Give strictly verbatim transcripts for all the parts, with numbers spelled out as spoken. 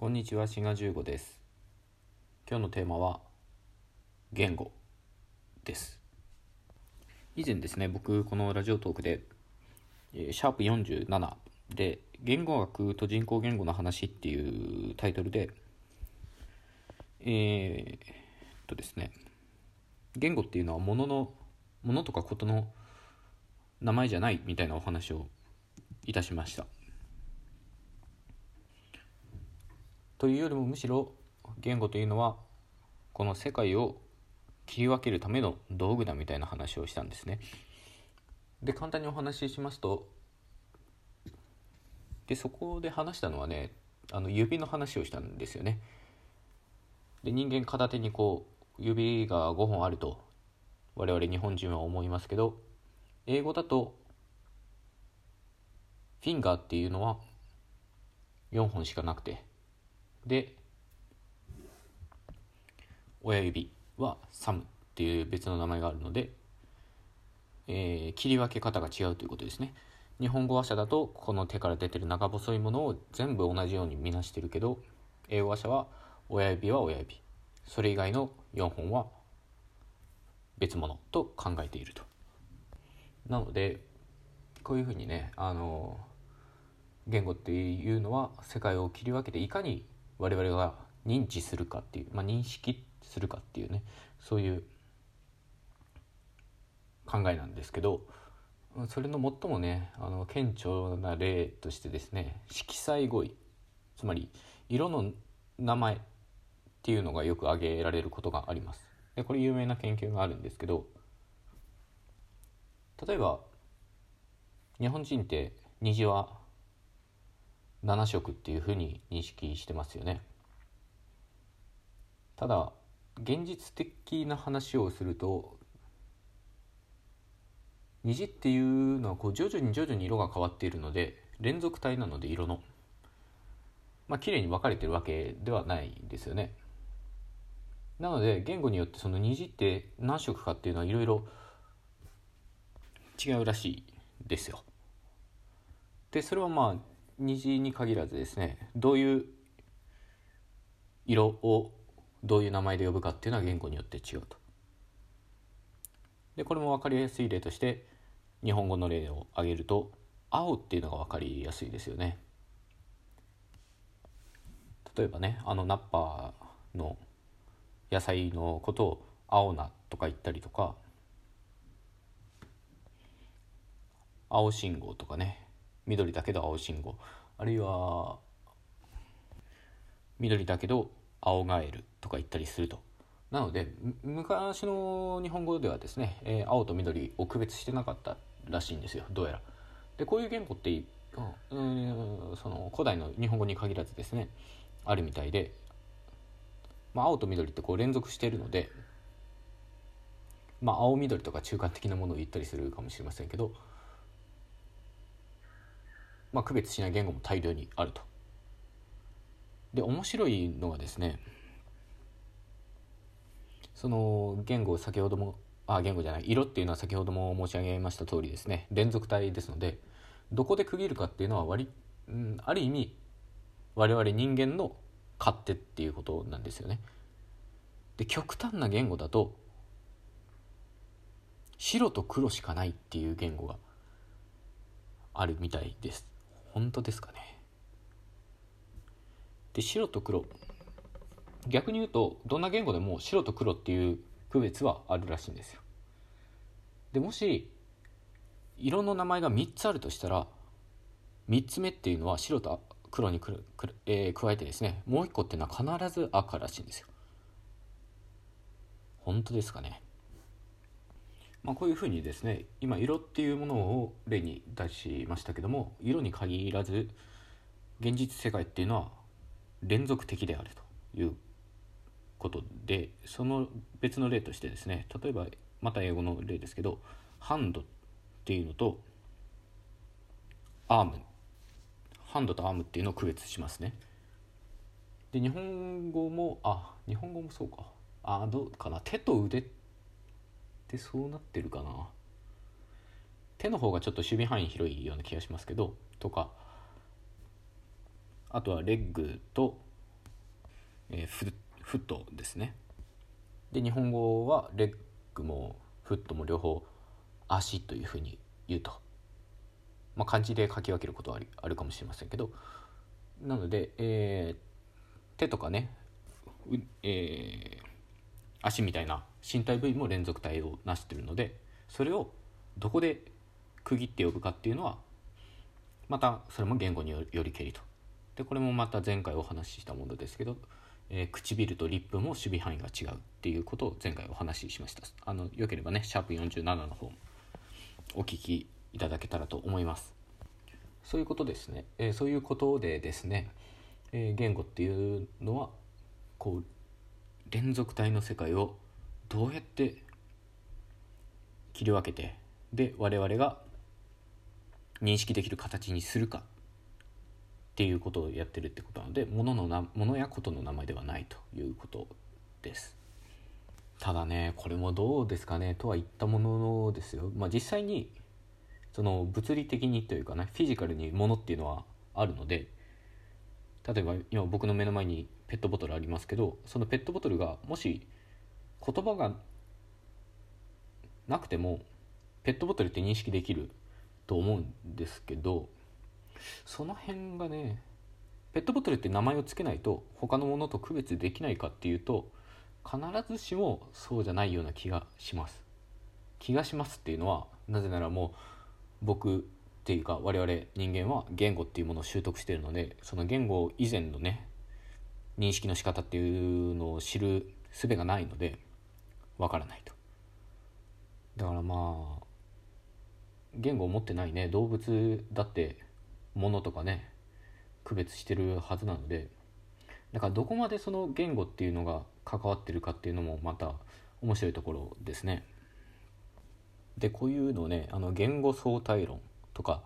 こんにちは、しがじゅうごです。今日のテーマは言語です。以前ですね、僕このラジオトークでシャープよんじゅうななで言語学と人工言語の話っていうタイトルでえー、っとですね言語っていうのは物の物とかことの名前じゃないみたいなお話をいたしました。というよりもむしろ言語というのはこの世界を切り分けるための道具だみたいな話をしたんですね。で、簡単にお話ししますと、でそこで話したのはね、あの指の話をしたんですよね。で、人間片手にこう指がごほんあると我々日本人は思いますけど、英語だとフィンガーっていうのはよんほんしかなくて、で親指はサムっていう別の名前があるので、えー、切り分け方が違うということですね。日本語話者だとこの手から出てる長細いものを全部同じように見なしてるけど、英語話者は親指は親指、それ以外のよんほんは別物と考えていると。なのでこういうふうにね、あの言語っていうのは世界を切り分けていかに我々が認知するかっていう、まあ、認識するかっていうね、そういう考えなんですけど、それの最もね、あの顕著な例としてですね、色彩語彙、つまり色の名前っていうのがよく挙げられることがあります。で、これ有名な研究があるんですけど、例えば日本人って虹はななしょくっていうふうに認識してますよね。ただ現実的な話をすると、虹っていうのはこう徐々に徐々に色が変わっているので、連続体なので色のまあ綺麗に分かれてるわけではないですよね。なので言語によってその虹って何色かっていうのはいろいろ違うらしいですよ。で、それはまあ虹に限らずですね、どういう色をどういう名前で呼ぶかっていうのは言語によって違うと。で、これも分かりやすい例として日本語の例を挙げると、青っていうのが分かりやすいですよね。例えばね、あのナッパーの野菜のことを青菜とか言ったりとか、青信号とかね、緑だけど青信号、あるいは緑だけど青ガエルとか言ったりすると。なので昔の日本語ではですね、えー、青と緑を区別してなかったらしいんですよ、どうやら。で、こういう言語って、うん、その古代の日本語に限らずですね、あるみたいで、まあ、青と緑ってこう連続しているので、まあ、青緑とか中間的なものを言ったりするかもしれませんけど、まあ、区別しない言語も大量にあると。で、面白いのがですね、その言語先ほどもあ言語じゃない色っていうのは先ほども申し上げました通りですね、連続体ですので、どこで区切るかっていうのは割、うん、ある意味我々人間の勝手っていうことなんですよね。で、極端な言語だと白と黒しかないっていう言語があるみたいです。本当ですかね。で、白と黒、逆に言うとどんな言語でも白と黒っていう区別はあるらしいんですよ。で、もし色の名前がみっつあるとしたら、みっつめっていうのは白と黒にくく、えー、加えてですね、もういっこっていうのは必ず赤らしいんですよ。本当ですかね。まあ、こういうふうにですね、今色っていうものを例に出しましたけども、色に限らず現実世界っていうのは連続的であるということで、その別の例としてですね、例えばまた英語の例ですけど、ハンドっていうのとアーム、ハンドとアームっていうのを区別しますね。で、日本語もあ日本語もそうかあどうかな手と腕ってでそうなってるかな、手の方がちょっと守備範囲広いような気がしますけど、とか、あとはレッグとえー、フ, フットですね。で日本語はレッグもフットも両方足というふうに言うと、まあ、漢字で書き分けることはあ る, あるかもしれませんけど、なので、えー、手とかね、えー、足みたいな身体部位も連続体をなしているので、それをどこで区切って呼ぶかっていうのはまたそれも言語によりけりと。でこれもまた前回お話ししたものですけど、えー、唇とリップも守備範囲が違うっていうことを前回お話ししました。あのよければねシャープよんじゅうななの方もお聞きいただけたらと思います。そういうことですね、えー、そういうことでですね、えー、言語っていうのはこう連続体の世界をどうやって切り分けて、で我々が認識できる形にするかっていうことをやってるってことなので、物のな、物やことの名前ではないということです。ただねこれもどうですかねとは言ったもののですよ、まあ、実際にその物理的にというかねフィジカルに物っていうのはあるので、例えば今僕の目の前にペットボトルありますけど、そのペットボトルがもし言葉がなくてもペットボトルって認識できると思うんですけど、その辺がねペットボトルって名前をつけないと他のものと区別できないかっていうと必ずしもそうじゃないような気がします気がしますっていうのは、なぜならもう僕っていうか我々人間は言語っていうものを習得しているので、その言語以前のね認識の仕方っていうのを知る術がないのでわからないと。だからまあ言語を持ってないね動物だって物とかね区別してるはずなので、だからどこまでその言語っていうのが関わってるかっていうのもまた面白いところですね。でこういうのをねあの言語相対論とか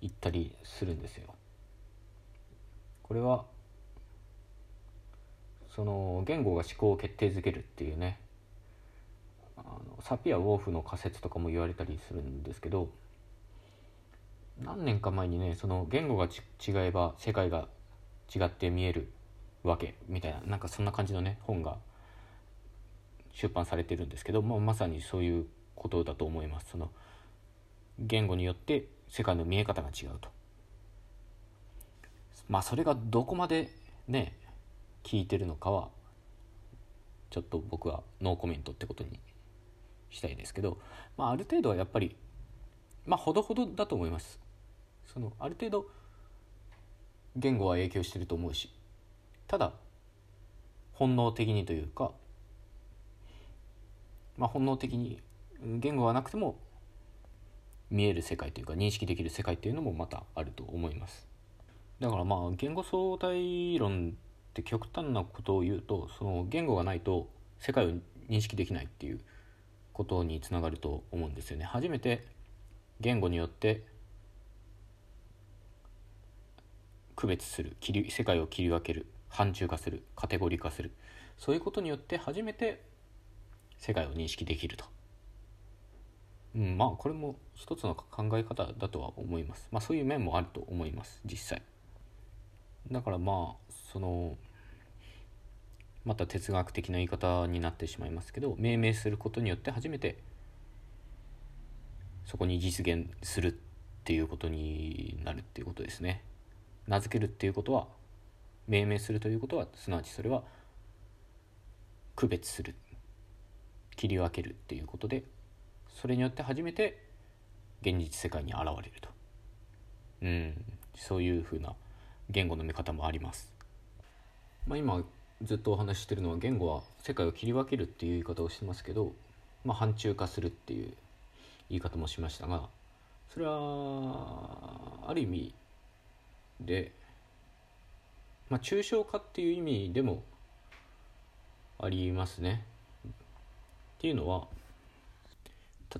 言ったりするんですよ。これはその言語が思考を決定づけるっていうねあのサピア・ウォーフの仮説とかも言われたりするんですけど、何年か前にねその言語がち違えば世界が違って見えるわけみたいな、なんかそんな感じのね本が出版されてるんですけど、まあ、まさにそういうことだと思います。その言語によって世界の見え方が違うと、まあそれがどこまでね聞いてるのかはちょっと僕はノーコメントってことにしたいですけど、まあ、ある程度はやっぱりまあほどほどだと思います。そのある程度言語は影響してると思うし、ただ本能的にというか、まあ、本能的に言語がなくても見える世界というか認識できる世界というのもまたあると思います。だからまあ言語相対論で極端なことを言うと、その言語がないと世界を認識できないっていうことにつながると思うんですよね。初めて言語によって区別する、切り世界を切り分ける、範疇化する、カテゴリー化する、そういうことによって初めて世界を認識できると、うん、まあこれも一つの考え方だとは思います。まあそういう面もあると思います実際。だからまあそのまた哲学的な言い方になってしまいますけど、命名することによって初めてそこに実現するっていうことになるっていうことですね。名付けるっていうことは、命名するということは、すなわちそれは区別する、切り分けるっていうことで、それによって初めて現実世界に現れると、うん、そういうふうな言語の見方もあります。まあ、今ずっとお話ししてるのは言語は世界を切り分けるっていう言い方をしてますけど、まあ、範疇化するっていう言い方もしましたが、それはある意味で、まあ、抽象化っていう意味でもありますね。っていうのは、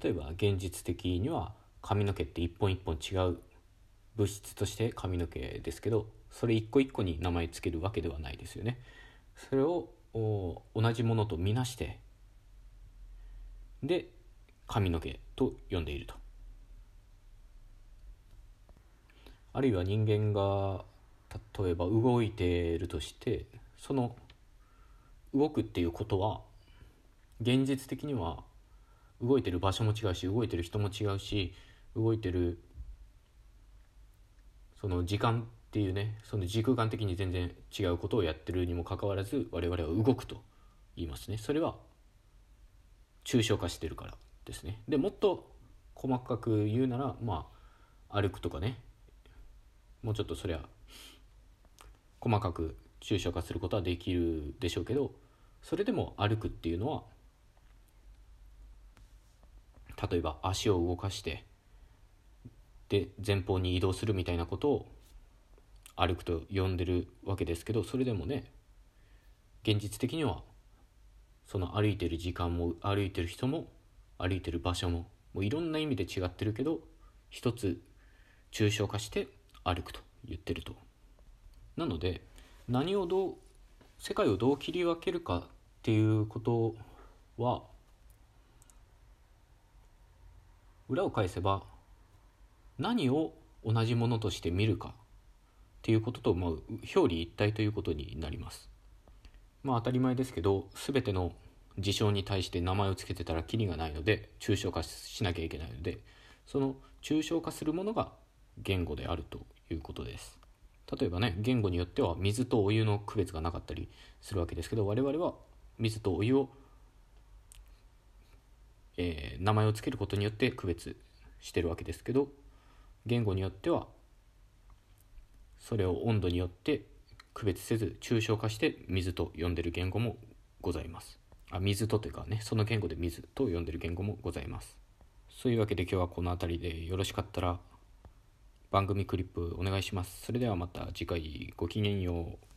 例えば現実的には髪の毛って一本一本違う物質として髪の毛ですけど、それ一個一個に名前つけるわけではないですよね。それを同じものとみなして、で髪の毛と呼んでいると。あるいは人間が例えば動いているとして、その動くっていうことは現実的には動いてる場所も違うし、動いてる人も違うし、動いてるその時間っていうね、その時空間的に全然違うことをやってるにもかかわらず、我々は動くと言いますね。それは抽象化してるからですね。でもっと細かく言うなら、まあ歩くとかね、もうちょっとそりゃ細かく抽象化することはできるでしょうけど、それでも歩くっていうのは、例えば足を動かしてで前方に移動するみたいなことを歩くと呼んでるわけですけど、それでもね、現実的にはその歩いてる時間も歩いてる人も歩いてる場所も、もういろんな意味で違ってるけど、一つ抽象化して歩くと言ってると。なので何をどう世界をどう切り分けるかっていうことは、裏を返せば何を同じものとして見るかっていうことと、まあ、表裏一体ということになります。まあ当たり前ですけど、全ての事象に対して名前をつけてたらキリがないので、抽象化しなきゃいけないので、その抽象化するものが言語であるということです。例えばね、言語によっては水とお湯の区別がなかったりするわけですけど、我々は水とお湯を、えー、名前をつけることによって区別してるわけですけど、言語によってはそれを温度によって区別せず抽象化して水と呼んでる言語もございます。あ、水とというかね、その言語で水と呼んでる言語もございます。そういうわけで今日はこの辺りで、よろしかったら番組クリップお願いします。それではまた次回、ごきげんよう。